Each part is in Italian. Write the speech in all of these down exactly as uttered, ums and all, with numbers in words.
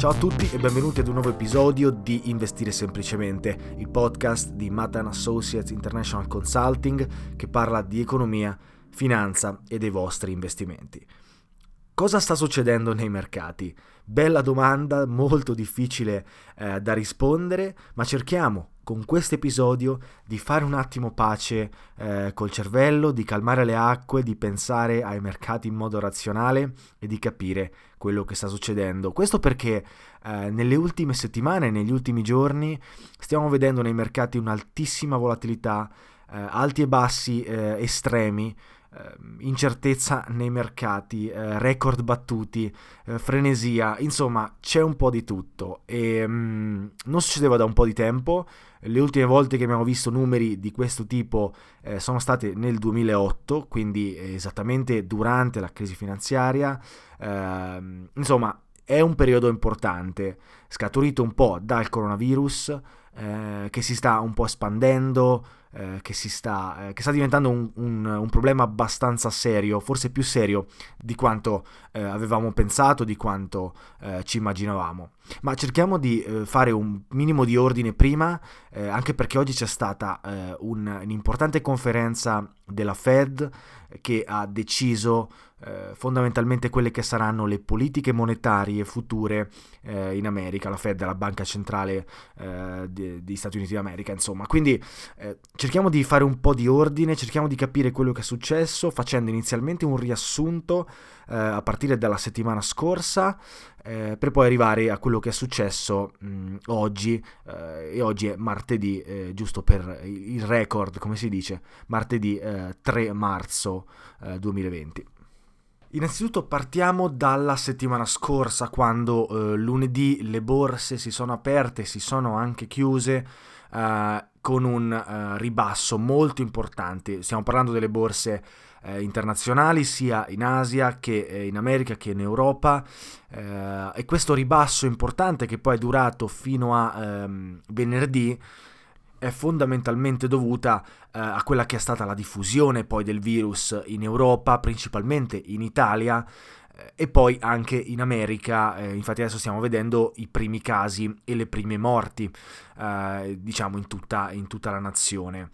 Ciao a tutti e benvenuti ad un nuovo episodio di Investire Semplicemente, il podcast di Matan Associates International Consulting che parla di economia, finanza e dei vostri investimenti. Cosa sta succedendo nei mercati? Bella domanda, molto difficile eh, da rispondere, ma cerchiamo con questo episodio di fare un attimo pace eh, col cervello, di calmare le acque, di pensare ai mercati in modo razionale e di capire quello che sta succedendo. Questo perché eh, nelle ultime settimane, negli ultimi giorni, stiamo vedendo nei mercati un'altissima volatilità, eh, alti e bassi eh, estremi, incertezza nei mercati, record battuti, frenesia, insomma c'è un po' di tutto e mh, non succedeva da un po' di tempo. Le ultime volte che abbiamo visto numeri di questo tipo eh, sono state nel duemilaotto, quindi esattamente durante la crisi finanziaria. Eh, insomma è un periodo importante, scaturito un po' dal coronavirus eh, che si sta un po' espandendo, Eh, che si sta eh, che sta diventando un, un, un problema abbastanza serio, forse più serio di quanto eh, avevamo pensato, di quanto eh, ci immaginavamo. Ma cerchiamo di eh, fare un minimo di ordine prima, eh, anche perché oggi c'è stata eh, un, un'importante conferenza della Fed che ha deciso eh, fondamentalmente quelle che saranno le politiche monetarie future eh, in America. La Fed è la banca centrale eh, degli Stati Uniti d'America, insomma. Quindi eh, cerchiamo di fare un po' di ordine, cerchiamo di capire quello che è successo facendo inizialmente un riassunto eh, a partire dalla settimana scorsa eh, per poi arrivare a quello che è successo mh, oggi eh, e oggi è martedì, eh, giusto per il record, come si dice, martedì eh, tre marzo eh, duemilaventi. Innanzitutto partiamo dalla settimana scorsa, quando eh, lunedì le borse si sono aperte, si sono anche chiuse eh, con un eh, ribasso molto importante. Stiamo parlando delle borse eh, internazionali sia in Asia che eh, in America che in Europa, eh, e questo ribasso importante, che poi è durato fino a ehm, venerdì, è fondamentalmente dovuta eh, a quella che è stata la diffusione poi del virus in Europa, principalmente in Italia, eh, e poi anche in America. Eh, infatti adesso stiamo vedendo i primi casi e le prime morti, eh, diciamo in tutta, in tutta la nazione.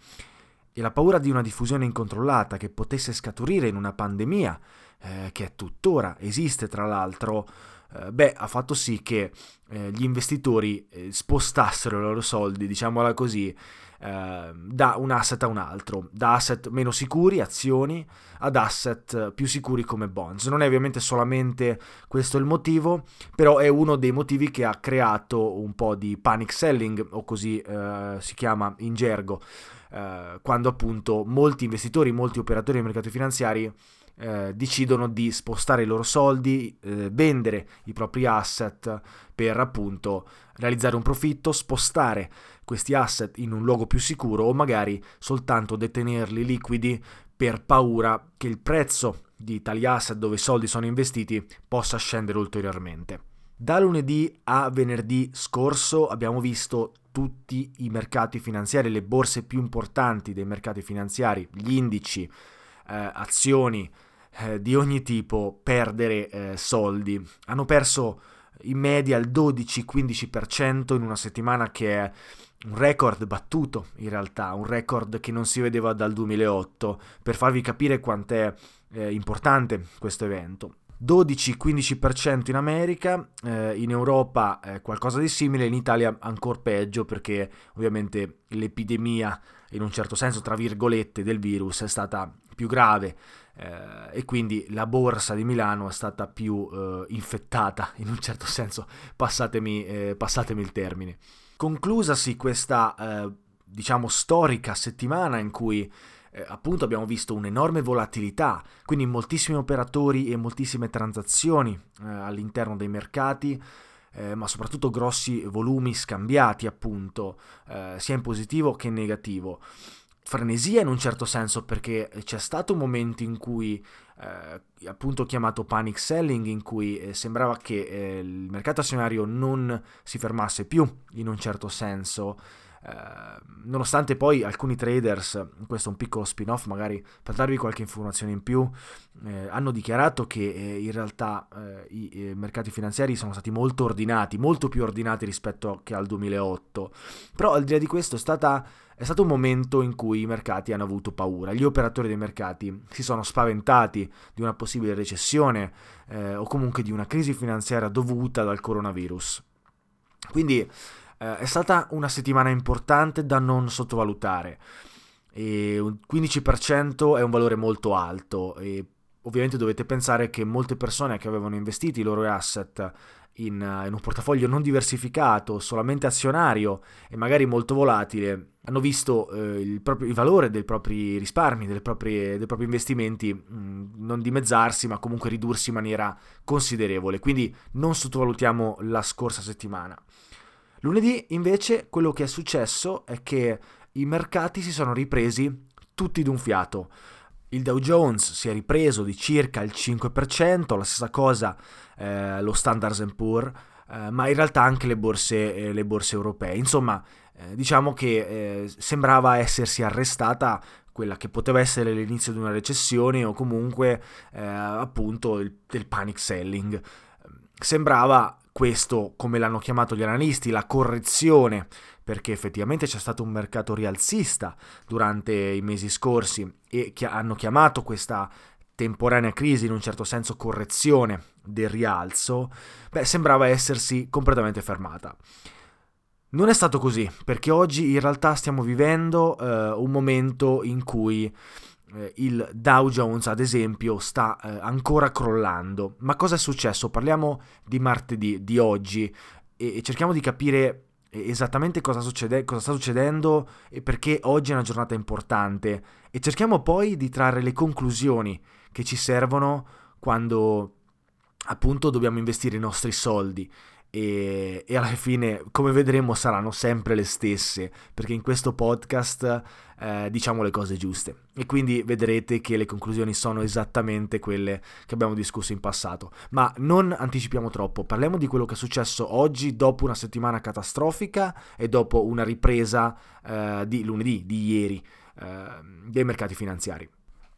E la paura di una diffusione incontrollata che potesse scaturire in una pandemia, eh, che è tuttora esiste tra l'altro, beh, ha fatto sì che eh, gli investitori eh, spostassero i loro soldi, diciamola così, eh, da un asset a un altro, da asset meno sicuri, azioni, ad asset più sicuri come bonds. Non è ovviamente solamente questo il motivo, però è uno dei motivi che ha creato un po' di panic selling, o così eh, si chiama in gergo, eh, quando appunto molti investitori, molti operatori dei mercati finanziari Eh, decidono di spostare i loro soldi, eh, vendere i propri asset per appunto realizzare un profitto, spostare questi asset in un luogo più sicuro, o magari soltanto detenerli liquidi per paura che il prezzo di tali asset dove i soldi sono investiti possa scendere ulteriormente. Da lunedì a venerdì scorso abbiamo visto tutti i mercati finanziari, le borse più importanti dei mercati finanziari, gli indici, eh, azioni, di ogni tipo, perdere eh, soldi. Hanno perso in media il dodici-quindici per cento in una settimana, che è un record battuto in realtà, un record che non si vedeva dal duemilaotto, per farvi capire quant'è eh, importante questo evento. dodici-quindici per cento in America, eh, in Europa eh, qualcosa di simile, in Italia ancora peggio, perché ovviamente l'epidemia, in un certo senso tra virgolette, del virus è stata più grave, eh, e quindi la borsa di Milano è stata più eh, infettata, in un certo senso, passatemi, eh, passatemi il termine. Conclusasi questa eh, diciamo storica settimana in cui eh, appunto abbiamo visto un'enorme volatilità, quindi moltissimi operatori e moltissime transazioni eh, all'interno dei mercati, eh, ma soprattutto grossi volumi scambiati appunto, eh, sia in positivo che in negativo. Frenesia in un certo senso, perché c'è stato un momento in cui, eh, appunto chiamato panic selling, in cui eh, sembrava che eh, il mercato azionario non si fermasse più, in un certo senso, eh, nonostante poi alcuni traders, questo è un piccolo spin-off magari per darvi qualche informazione in più, eh, hanno dichiarato che eh, in realtà eh, i, i mercati finanziari sono stati molto ordinati, molto più ordinati rispetto che al duemilaotto, però al di là di questo è stata... È stato un momento in cui i mercati hanno avuto paura, gli operatori dei mercati si sono spaventati di una possibile recessione eh, o comunque di una crisi finanziaria dovuta dal coronavirus. Quindi eh, è stata una settimana importante da non sottovalutare, e un quindici per cento è un valore molto alto, e ovviamente dovete pensare che molte persone che avevano investito i loro asset in, in un portafoglio non diversificato, solamente azionario e magari molto volatile, hanno visto eh, il, proprio, il valore dei propri risparmi, delle proprie, dei propri investimenti mh, non dimezzarsi, ma comunque ridursi in maniera considerevole. Quindi non sottovalutiamo la scorsa settimana. Lunedì invece quello che è successo è che i mercati si sono ripresi tutti d'un fiato. Il Dow Jones si è ripreso di circa il cinque per cento, la stessa cosa eh, lo Standard and Poor's, eh, ma in realtà anche le borse, eh, le borse europee. Insomma, eh, diciamo che eh, sembrava essersi arrestata quella che poteva essere l'inizio di una recessione, o comunque eh, appunto il, del panic selling. Sembrava questo, come l'hanno chiamato gli analisti, la correzione, perché effettivamente c'è stato un mercato rialzista durante i mesi scorsi, e che hanno chiamato questa temporanea crisi, in un certo senso, correzione del rialzo. Beh, sembrava essersi completamente fermata. Non è stato così, perché oggi in realtà stiamo vivendo eh, un momento in cui eh, il Dow Jones, ad esempio, sta eh, ancora crollando. Ma cosa è successo? Parliamo di martedì, di oggi, e, e cerchiamo di capire esattamente cosa succede, cosa sta succedendo, e perché oggi è una giornata importante, e cerchiamo poi di trarre le conclusioni che ci servono quando appunto dobbiamo investire i nostri soldi, e, e alla fine, come vedremo, saranno sempre le stesse, perché in questo podcast eh, diciamo le cose giuste, e quindi vedrete che le conclusioni sono esattamente quelle che abbiamo discusso in passato. Ma non anticipiamo troppo, parliamo di quello che è successo oggi, dopo una settimana catastrofica e dopo una ripresa eh, di lunedì, di ieri, eh, dei mercati finanziari.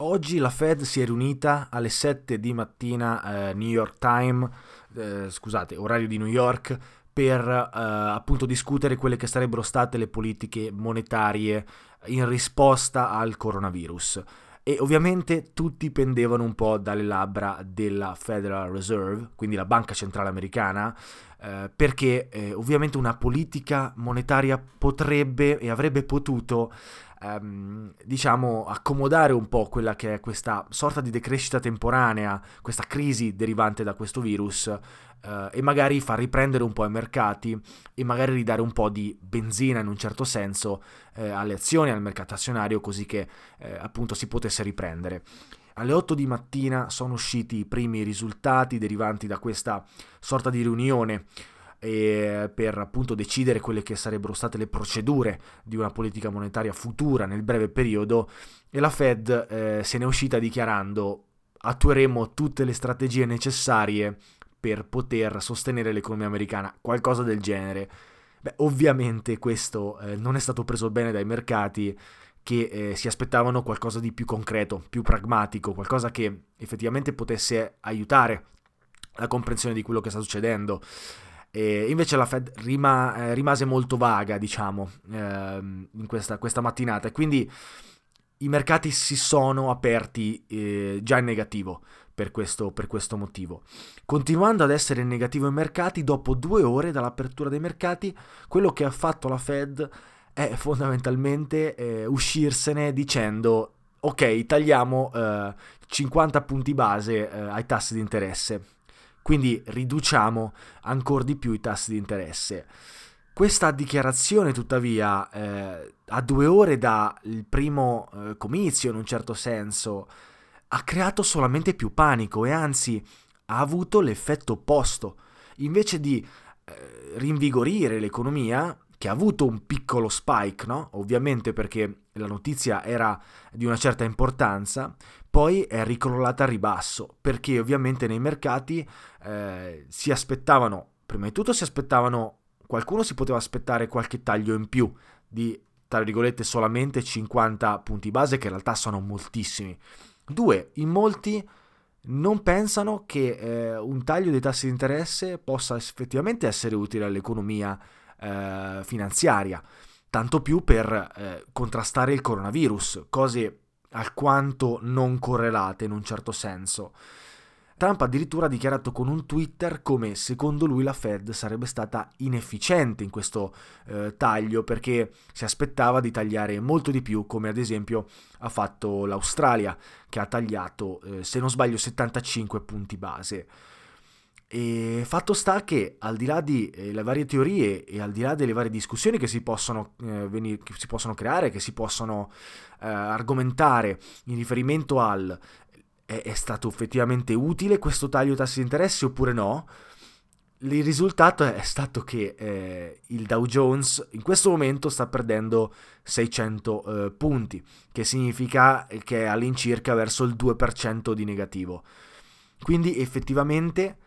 Oggi la Fed si è riunita alle sette di mattina eh, New York Time, eh, scusate, orario di New York, per eh, appunto discutere quelle che sarebbero state le politiche monetarie in risposta al coronavirus. E ovviamente tutti pendevano un po' dalle labbra della Federal Reserve, quindi la banca centrale americana, eh, perché eh, ovviamente una politica monetaria potrebbe e avrebbe potuto ehm, diciamo accomodare un po' quella che è questa sorta di decrescita temporanea, questa crisi derivante da questo virus, eh, e magari far riprendere un po' i mercati e magari ridare un po' di benzina in un certo senso eh, alle azioni, al mercato azionario, così che eh, appunto si potesse riprendere. Alle otto di mattina sono usciti i primi risultati derivanti da questa sorta di riunione e per appunto decidere quelle che sarebbero state le procedure di una politica monetaria futura nel breve periodo, e la Fed eh, se n'è uscita dichiarando: attueremo tutte le strategie necessarie per poter sostenere l'economia americana, qualcosa del genere. Beh, ovviamente questo eh, non è stato preso bene dai mercati, che eh, si aspettavano qualcosa di più concreto, più pragmatico, qualcosa che effettivamente potesse aiutare la comprensione di quello che sta succedendo. E invece la Fed rima, rimase molto vaga, diciamo, ehm, in questa, questa mattinata, e quindi i mercati si sono aperti eh, già in negativo per questo, per questo motivo. Continuando ad essere in negativo i mercati, dopo due ore dall'apertura dei mercati, quello che ha fatto la Fed è fondamentalmente eh, uscirsene dicendo: ok, tagliamo eh, cinquanta punti base eh, ai tassi di interesse. Quindi riduciamo ancora di più i tassi di interesse. Questa dichiarazione, tuttavia, eh, a due ore dal primo eh, comizio, in un certo senso, ha creato solamente più panico, e anzi ha avuto l'effetto opposto. Invece di eh, rinvigorire l'economia, che ha avuto un piccolo spike, no? Ovviamente, perché la notizia era di una certa importanza, poi è ricrollata al ribasso, perché ovviamente nei mercati eh, si aspettavano, prima di tutto si aspettavano, qualcuno si poteva aspettare qualche taglio in più di, tra virgolette, solamente cinquanta punti base, che in realtà sono moltissimi. Due, in molti non pensano che eh, un taglio dei tassi di interesse possa effettivamente essere utile all'economia Eh, finanziaria, tanto più per eh, contrastare il coronavirus, cose alquanto non correlate in un certo senso. Trump addirittura ha dichiarato con un Twitter come secondo lui la Fed sarebbe stata inefficiente in questo eh, taglio, perché si aspettava di tagliare molto di più, come ad esempio ha fatto l'Australia, che ha tagliato eh, se non sbaglio settantacinque punti base. E fatto sta che, al di là di eh, le varie teorie e al di là delle varie discussioni che si possono, eh, venire, che si possono creare, che si possono eh, argomentare in riferimento al è, è stato effettivamente utile questo taglio tassi di interesse oppure no, il risultato è stato che eh, il Dow Jones in questo momento sta perdendo seicento eh, punti, che significa che è all'incirca verso il due per cento di negativo. Quindi effettivamente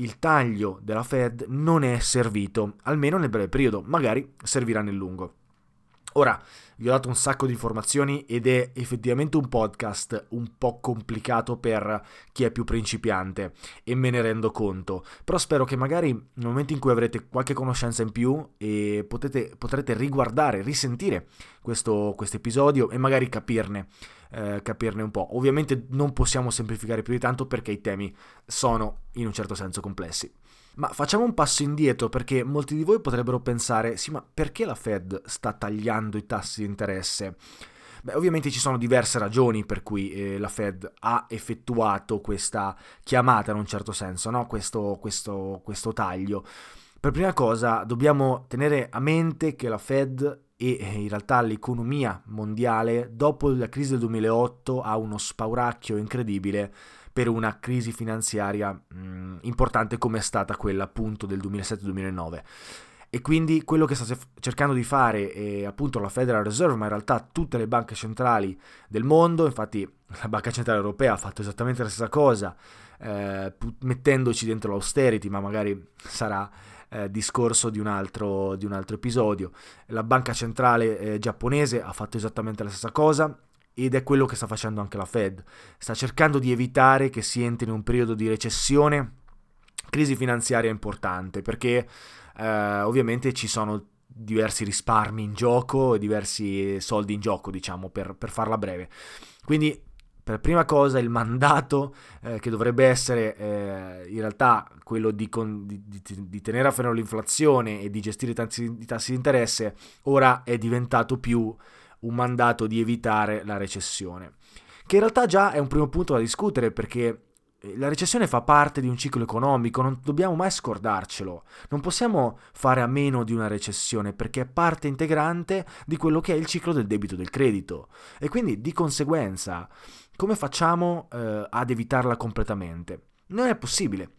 il taglio della Fed non è servito, almeno nel breve periodo, magari servirà nel lungo. Ora, vi ho dato un sacco di informazioni ed è effettivamente un podcast un po' complicato per chi è più principiante, e me ne rendo conto, però spero che magari nel momento in cui avrete qualche conoscenza in più e potete, potrete riguardare, risentire questo episodio e magari capirne, eh, capirne un po'. Ovviamente non possiamo semplificare più di tanto, perché i temi sono in un certo senso complessi. Ma facciamo un passo indietro, perché molti di voi potrebbero pensare: sì, ma perché la Fed sta tagliando i tassi di interesse? Beh, ovviamente ci sono diverse ragioni per cui eh, la Fed ha effettuato questa chiamata, in un certo senso, no? Questo, questo, questo taglio. Per prima cosa dobbiamo tenere a mente che la Fed e in realtà l'economia mondiale, dopo la crisi del duemilaotto, ha uno spauracchio incredibile per una crisi finanziaria mh, importante come è stata quella appunto del duemilasette duemilanove. E quindi quello che sta cercando di fare è appunto la Federal Reserve, ma in realtà tutte le banche centrali del mondo, infatti la Banca Centrale Europea ha fatto esattamente la stessa cosa, eh, mettendoci dentro l'austerity, ma magari sarà eh, discorso di un altro, di un altro episodio. La Banca Centrale eh, giapponese ha fatto esattamente la stessa cosa, ed è quello che sta facendo anche la Fed. Sta cercando di evitare che si entri in un periodo di recessione, crisi finanziaria importante, perché Uh, ovviamente ci sono diversi risparmi in gioco, diversi soldi in gioco, diciamo, per, per farla breve. Quindi, per prima cosa, il mandato eh, che dovrebbe essere eh, in realtà quello di, con, di, di tenere a freno l'inflazione e di gestire tanti, i tassi di interesse, ora è diventato più un mandato di evitare la recessione, che in realtà già è un primo punto da discutere, perché la recessione fa parte di un ciclo economico, non dobbiamo mai scordarcelo. Non possiamo fare a meno di una recessione, perché è parte integrante di quello che è il ciclo del debito e del credito. E quindi, di conseguenza, come facciamo eh, ad evitarla completamente? Non è possibile.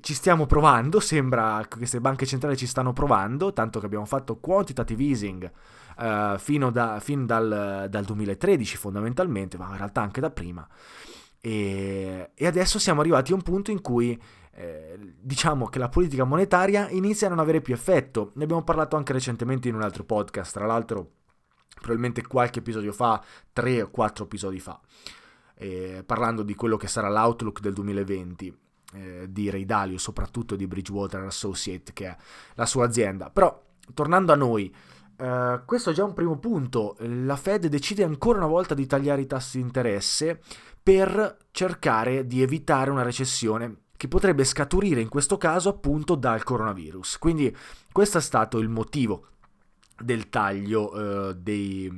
Ci stiamo provando, sembra che queste banche centrali ci stanno provando, tanto che abbiamo fatto quantitative easing eh, fino, da, fino dal, dal duemilatredici fondamentalmente, ma in realtà anche da prima. E adesso siamo arrivati a un punto in cui eh, diciamo che la politica monetaria inizia a non avere più effetto. Ne abbiamo parlato anche recentemente in un altro podcast, tra l'altro probabilmente qualche episodio fa, tre o quattro episodi fa, eh, parlando di quello che sarà l'outlook del duemilaventi eh, di Ray Dalio, soprattutto di Bridgewater Associate, che è la sua azienda. Però, tornando a noi, eh, questo è già un primo punto. La Fed decide ancora una volta di tagliare i tassi di interesse per cercare di evitare una recessione che potrebbe scaturire in questo caso appunto dal coronavirus. Quindi questo è stato il motivo del taglio eh, dei,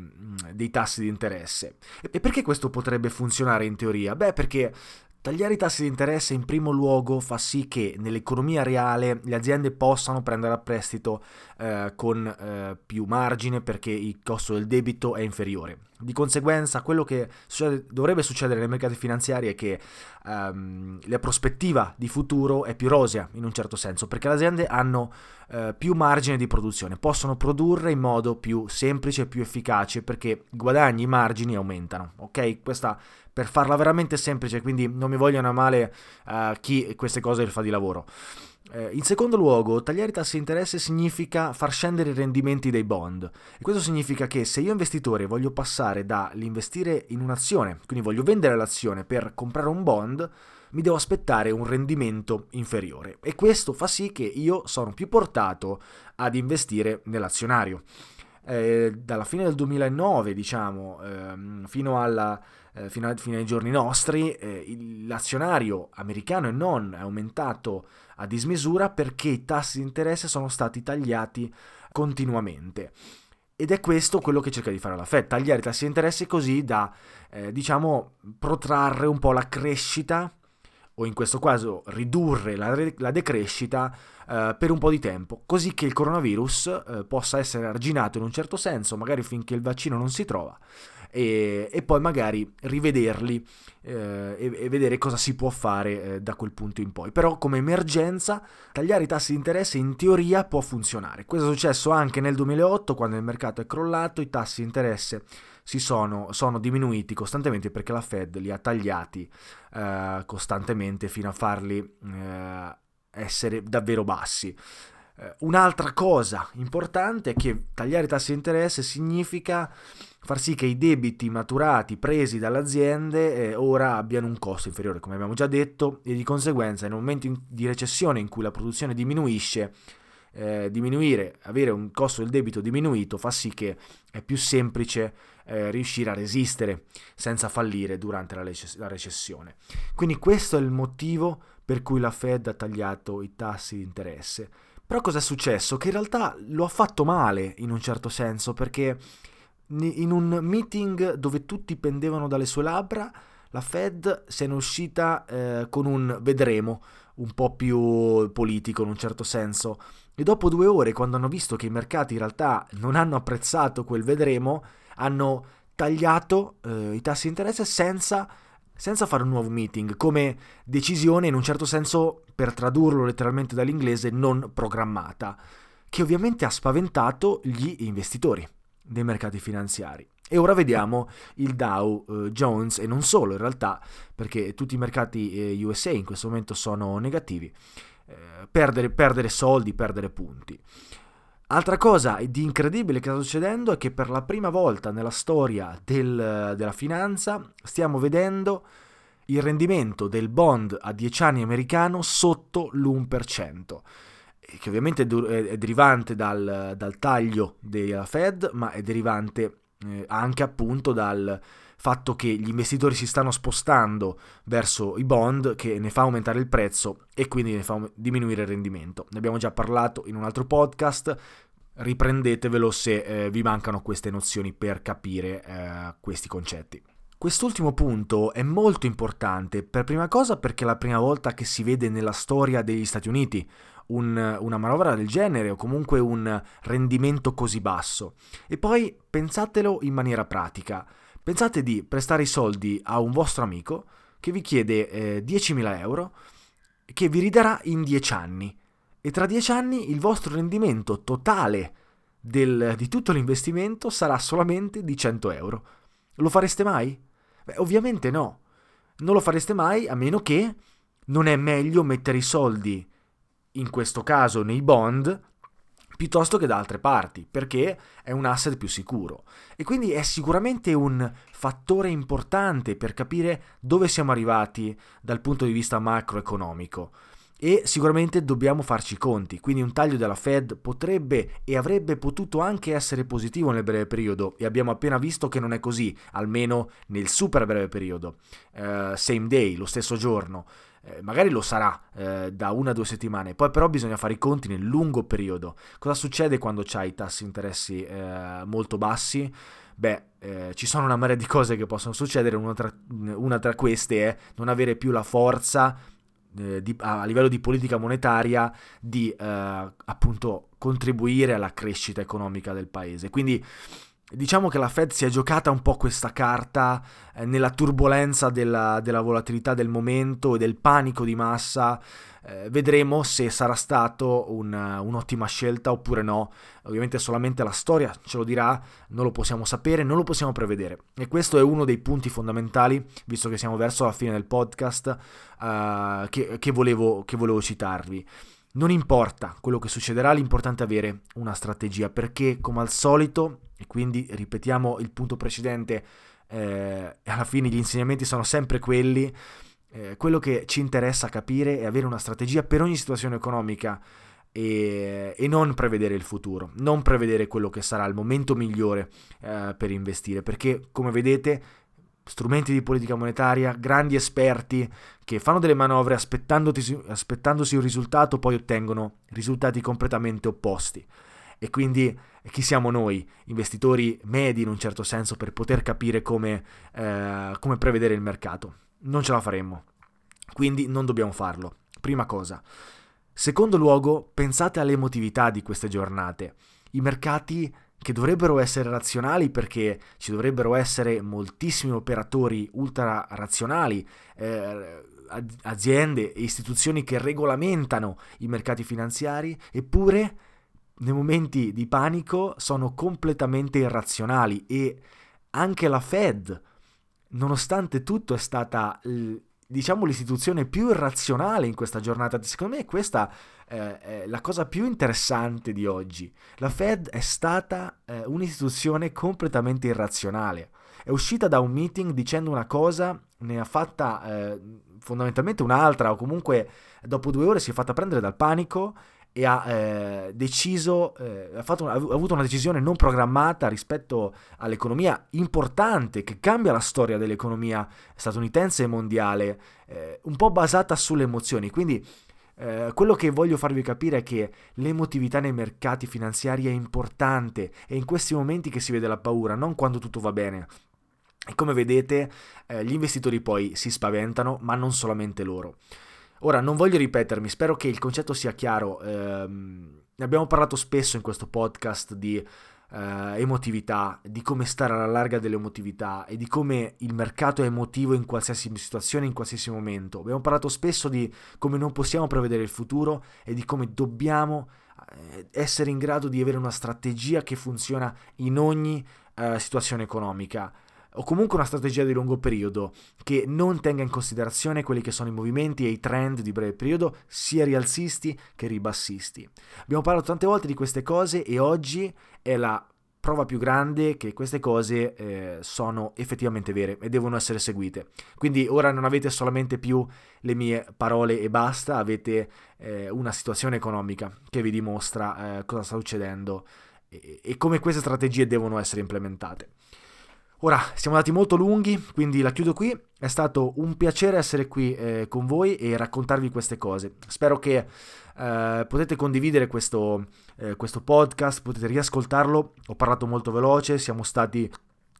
dei tassi di interesse. E perché questo potrebbe funzionare in teoria? Beh, perché tagliare i tassi di interesse in primo luogo fa sì che nell'economia reale le aziende possano prendere a prestito eh, con eh, più margine, perché il costo del debito è inferiore. Di conseguenza quello che succede, dovrebbe succedere nei mercati finanziari, è che ehm, la prospettiva di futuro è più rosea in un certo senso, perché le aziende hanno eh, più margine di produzione, possono produrre in modo più semplice, più efficace, perché guadagni, i margini aumentano, ok? Questa per farla veramente semplice, quindi non mi vogliono a male uh, chi queste cose le fa di lavoro. Eh, in secondo luogo, tagliare i tassi di interesse significa far scendere i rendimenti dei bond. E questo significa che se io investitore voglio passare dall'investire in un'azione, quindi voglio vendere l'azione per comprare un bond, mi devo aspettare un rendimento inferiore. E questo fa sì che io sono più portato ad investire nell'azionario. Eh, dalla fine del duemilanove, diciamo, ehm, fino alla... Fino, a, fino ai giorni nostri, eh, l'azionario americano e non è aumentato a dismisura, perché i tassi di interesse sono stati tagliati continuamente. Ed è questo quello che cerca di fare la Fed, tagliare i tassi di interesse così da, eh, diciamo, protrarre un po' la crescita, o in questo caso ridurre la, la decrescita eh, per un po' di tempo, così che il coronavirus eh, possa essere arginato in un certo senso, magari finché il vaccino non si trova, E, e poi magari rivederli eh, e, e vedere cosa si può fare eh, da quel punto in poi. Però come emergenza tagliare i tassi di interesse in teoria può funzionare. Questo è successo anche nel duemilaotto, quando il mercato è crollato, i tassi di interesse si sono, sono diminuiti costantemente, perché la Fed li ha tagliati eh, costantemente fino a farli eh, essere davvero bassi. Un'altra cosa importante è che tagliare i tassi di interesse significa far sì che i debiti maturati presi dalle aziende eh, ora abbiano un costo inferiore, come abbiamo già detto, e di conseguenza in un momento in, di recessione in cui la produzione diminuisce, eh, diminuire, avere un costo del debito diminuito fa sì che è più semplice eh, riuscire a resistere senza fallire durante la, recess- la recessione. Quindi questo è il motivo per cui la Fed ha tagliato i tassi di interesse. Però cos'è successo? Che in realtà lo ha fatto male in un certo senso, perché in un meeting dove tutti pendevano dalle sue labbra, la Fed se n'è uscita eh, con un vedremo un po' più politico in un certo senso, e dopo due ore, quando hanno visto che i mercati in realtà non hanno apprezzato quel vedremo, hanno tagliato eh, i tassi di interesse senza senza fare un nuovo meeting, come decisione in un certo senso, per tradurlo letteralmente dall'inglese, non programmata, che ovviamente ha spaventato gli investitori dei mercati finanziari. E ora vediamo il Dow Jones, e non solo in realtà, perché tutti i mercati U S A in questo momento sono negativi, eh, perdere, perdere soldi, perdere punti. Altra cosa di incredibile che sta succedendo è che per la prima volta nella storia del, della finanza stiamo vedendo il rendimento del bond a dieci anni americano sotto l'uno per cento, che ovviamente è, è derivante dal, dal taglio della Fed, ma è derivante eh, anche appunto dal fatto che gli investitori si stanno spostando verso i bond, che ne fa aumentare il prezzo e quindi ne fa diminuire il rendimento. Ne abbiamo già parlato in un altro podcast, riprendetevelo se eh, vi mancano queste nozioni per capire eh, questi concetti. Quest'ultimo punto è molto importante, per prima cosa perché è la prima volta che si vede nella storia degli Stati Uniti un, una manovra del genere, o comunque un rendimento così basso. E poi pensatelo in maniera pratica. Pensate di prestare i soldi a un vostro amico che vi chiede eh, diecimila euro, che vi ridarà in dieci anni, e tra dieci anni il vostro rendimento totale del, di tutto l'investimento sarà solamente di cento euro. Lo fareste mai? Beh, ovviamente no. Non lo fareste mai, a meno che non è meglio mettere i soldi, in questo caso nei bond, piuttosto che da altre parti, perché è un asset più sicuro. E quindi è sicuramente un fattore importante per capire dove siamo arrivati dal punto di vista macroeconomico, e sicuramente dobbiamo farci i conti. Quindi un taglio della Fed potrebbe e avrebbe potuto anche essere positivo nel breve periodo, e abbiamo appena visto che non è così, almeno nel super breve periodo, uh, same day, lo stesso giorno. Magari lo sarà eh, da una a due settimane, poi però bisogna fare i conti nel lungo periodo. Cosa succede quando c'hai tassi interessi eh, molto bassi? Beh, eh, ci sono una marea di cose che possono succedere, una tra, una tra queste è non avere più la forza eh, di, a livello di politica monetaria di eh, appunto contribuire alla crescita economica del paese. Quindi diciamo che la Fed si è giocata un po' questa carta eh, nella turbolenza della, della volatilità del momento e del panico di massa. Eh, vedremo se sarà stato un, un'ottima scelta oppure no. Ovviamente solamente la storia ce lo dirà, non lo possiamo sapere, non lo possiamo prevedere. E questo è uno dei punti fondamentali, visto che siamo verso la fine del podcast, eh, che, che, volevo, che volevo citarvi. Non importa quello che succederà, l'importante è avere una strategia, perché come al solito, e quindi ripetiamo il punto precedente, eh, alla fine gli insegnamenti sono sempre quelli, eh, quello che ci interessa capire è avere una strategia per ogni situazione economica, e, e non prevedere il futuro, non prevedere quello che sarà il momento migliore eh, per investire, perché come vedete strumenti di politica monetaria, grandi esperti che fanno delle manovre aspettandosi un risultato, poi ottengono risultati completamente opposti. E quindi chi siamo noi, investitori medi in un certo senso, per poter capire come, eh, come prevedere il mercato? Non ce la faremmo, quindi non dobbiamo farlo, prima cosa. Secondo luogo, pensate all'emotività di queste giornate. I mercati, che dovrebbero essere razionali, perché ci dovrebbero essere moltissimi operatori ultra razionali, eh, aziende e istituzioni che regolamentano i mercati finanziari, eppure nei momenti di panico sono completamente irrazionali. E anche la Fed, nonostante tutto, è stata l- diciamo l'istituzione più irrazionale in questa giornata. Secondo me questa eh, è la cosa più interessante di oggi. La Fed è stata eh, un'istituzione completamente irrazionale, è uscita da un meeting dicendo una cosa, ne ha fatta eh, fondamentalmente un'altra, o comunque dopo due ore si è fatta prendere dal panico e ha eh, deciso, eh, ha, fatto, ha avuto una decisione non programmata rispetto all'economia importante, che cambia la storia dell'economia statunitense e mondiale, eh, un po' basata sulle emozioni. Quindi eh, quello che voglio farvi capire è che l'emotività nei mercati finanziari è importante, è in questi momenti che si vede la paura, non quando tutto va bene. E come vedete eh, gli investitori poi si spaventano, ma non solamente loro. Ora, non voglio ripetermi, spero che il concetto sia chiaro. Ne ehm, abbiamo parlato spesso in questo podcast di eh, emotività, di come stare alla larga dell'emotività e di come il mercato è emotivo in qualsiasi situazione, in qualsiasi momento. Abbiamo parlato spesso di come non possiamo prevedere il futuro e di come dobbiamo essere in grado di avere una strategia che funziona in ogni eh, situazione economica, o comunque una strategia di lungo periodo che non tenga in considerazione quelli che sono i movimenti e i trend di breve periodo, sia rialzisti che ribassisti. Abbiamo parlato tante volte di queste cose e oggi è la prova più grande che queste cose eh, sono effettivamente vere e devono essere seguite. Quindi ora non avete solamente più le mie parole e basta, avete eh, una situazione economica che vi dimostra eh, cosa sta succedendo e, e come queste strategie devono essere implementate. Ora, siamo andati molto lunghi, quindi la chiudo qui. È stato un piacere essere qui eh, con voi e raccontarvi queste cose. Spero che eh, potete condividere questo, eh, questo podcast, potete riascoltarlo. Ho parlato molto veloce, siamo stati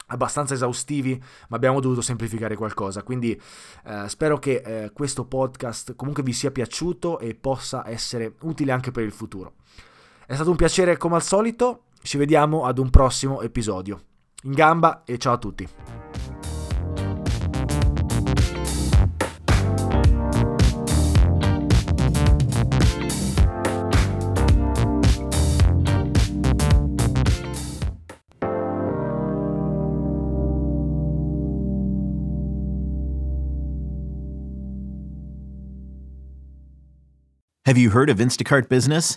abbastanza esaustivi, ma abbiamo dovuto semplificare qualcosa, quindi eh, spero che eh, questo podcast comunque vi sia piaciuto e possa essere utile anche per il futuro. È stato un piacere come al solito, ci vediamo ad un prossimo episodio. In gamba e ciao a tutti. Have you heard of Instacart Business?